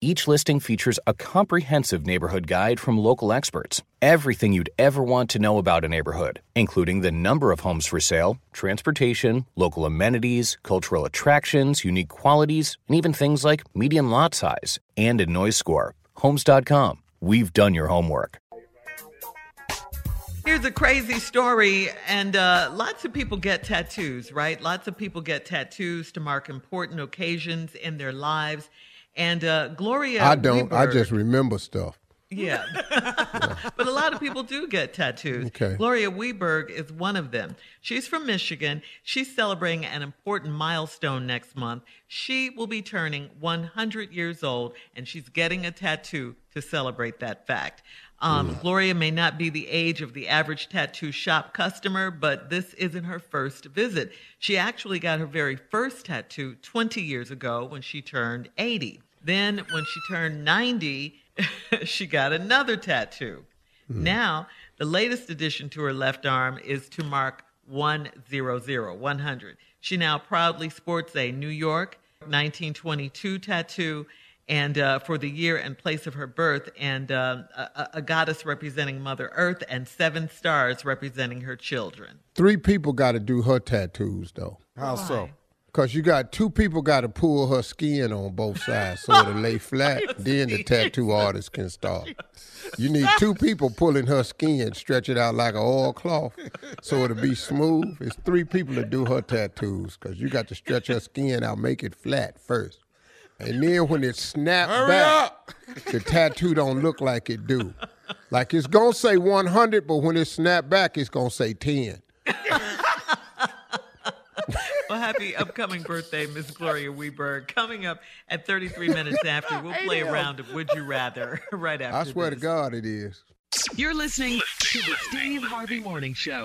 Each listing features a comprehensive neighborhood guide from local experts. Everything you'd ever want to know about a neighborhood, including the number of homes for sale, transportation, local amenities, cultural attractions, unique qualities, and even things like median lot size and a noise score. Homes.com. We've done your homework. Here's a crazy story, and lots of people get tattoos, right? Lots of people get tattoos to mark important occasions in their lives. And Gloria Wieberg. I don't. I just remember stuff. Yeah. But a lot of people do get tattoos. Okay. Gloria Wieberg is one of them. She's from Michigan. She's celebrating an important milestone next month. She will be turning 100 years old, and she's getting a tattoo to celebrate that fact. Gloria may not be the age of the average tattoo shop customer, but this isn't her first visit. She actually got her very first tattoo 20 years ago when she turned 80. Then when she turned 90, she got another tattoo. Now, the latest addition to her left arm is to mark 100. She now proudly sports a New York 1922 tattoo, and for the year and place of her birth, and a goddess representing Mother Earth, and 7 stars representing her children. 3 people got to do her tattoos, though. How so? Because you got 2 people got to pull her skin on both sides so it'll lay flat, then the tattoo artist can start. You need 2 people pulling her skin, stretch it out like an oilcloth so it'll be smooth. It's 3 people to do her tattoos because you got to stretch her skin out, make it flat first. And then when it snaps back, the tattoo don't look like it do. Like it's going to say 100, but when it snaps back, it's going to say 10. Well, happy upcoming birthday, Miss Gloria Wieberg. Coming up at 33 minutes after, we'll play a round of Would You Rather right after this. I swear to God it is. You're listening to the Steve Harvey Morning Show.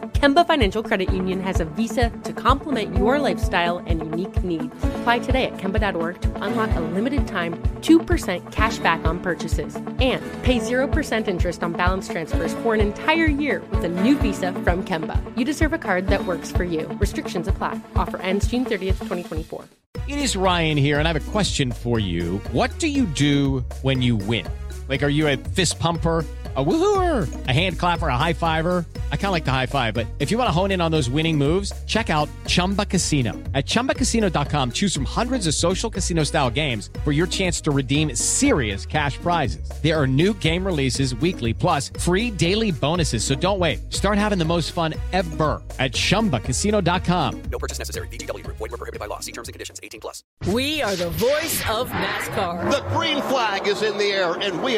Kemba Financial Credit Union has a visa to complement your lifestyle and unique needs. Apply today at Kemba.org to unlock a limited-time 2% cashback on purchases and pay 0% interest on balance transfers for an entire year with a new visa from Kemba. You deserve a card that works for you. Restrictions apply. Offer ends June 30th, 2024. It is Ryan here, and I have a question for you. What do you do when you win? Like, are you a fist pumper? A woohooer, a hand clapper, a high fiver. I kind of like the high five, but if you want to hone in on those winning moves, check out Chumba Casino. At chumbacasino.com, choose from hundreds of social casino style games for your chance to redeem serious cash prizes. There are new game releases weekly, plus free daily bonuses. So don't wait. Start having the most fun ever at chumbacasino.com. No purchase necessary. VGW Group. Void where prohibited by law. See terms and conditions. 18+. We are the voice of NASCAR. The green flag is in the air, and we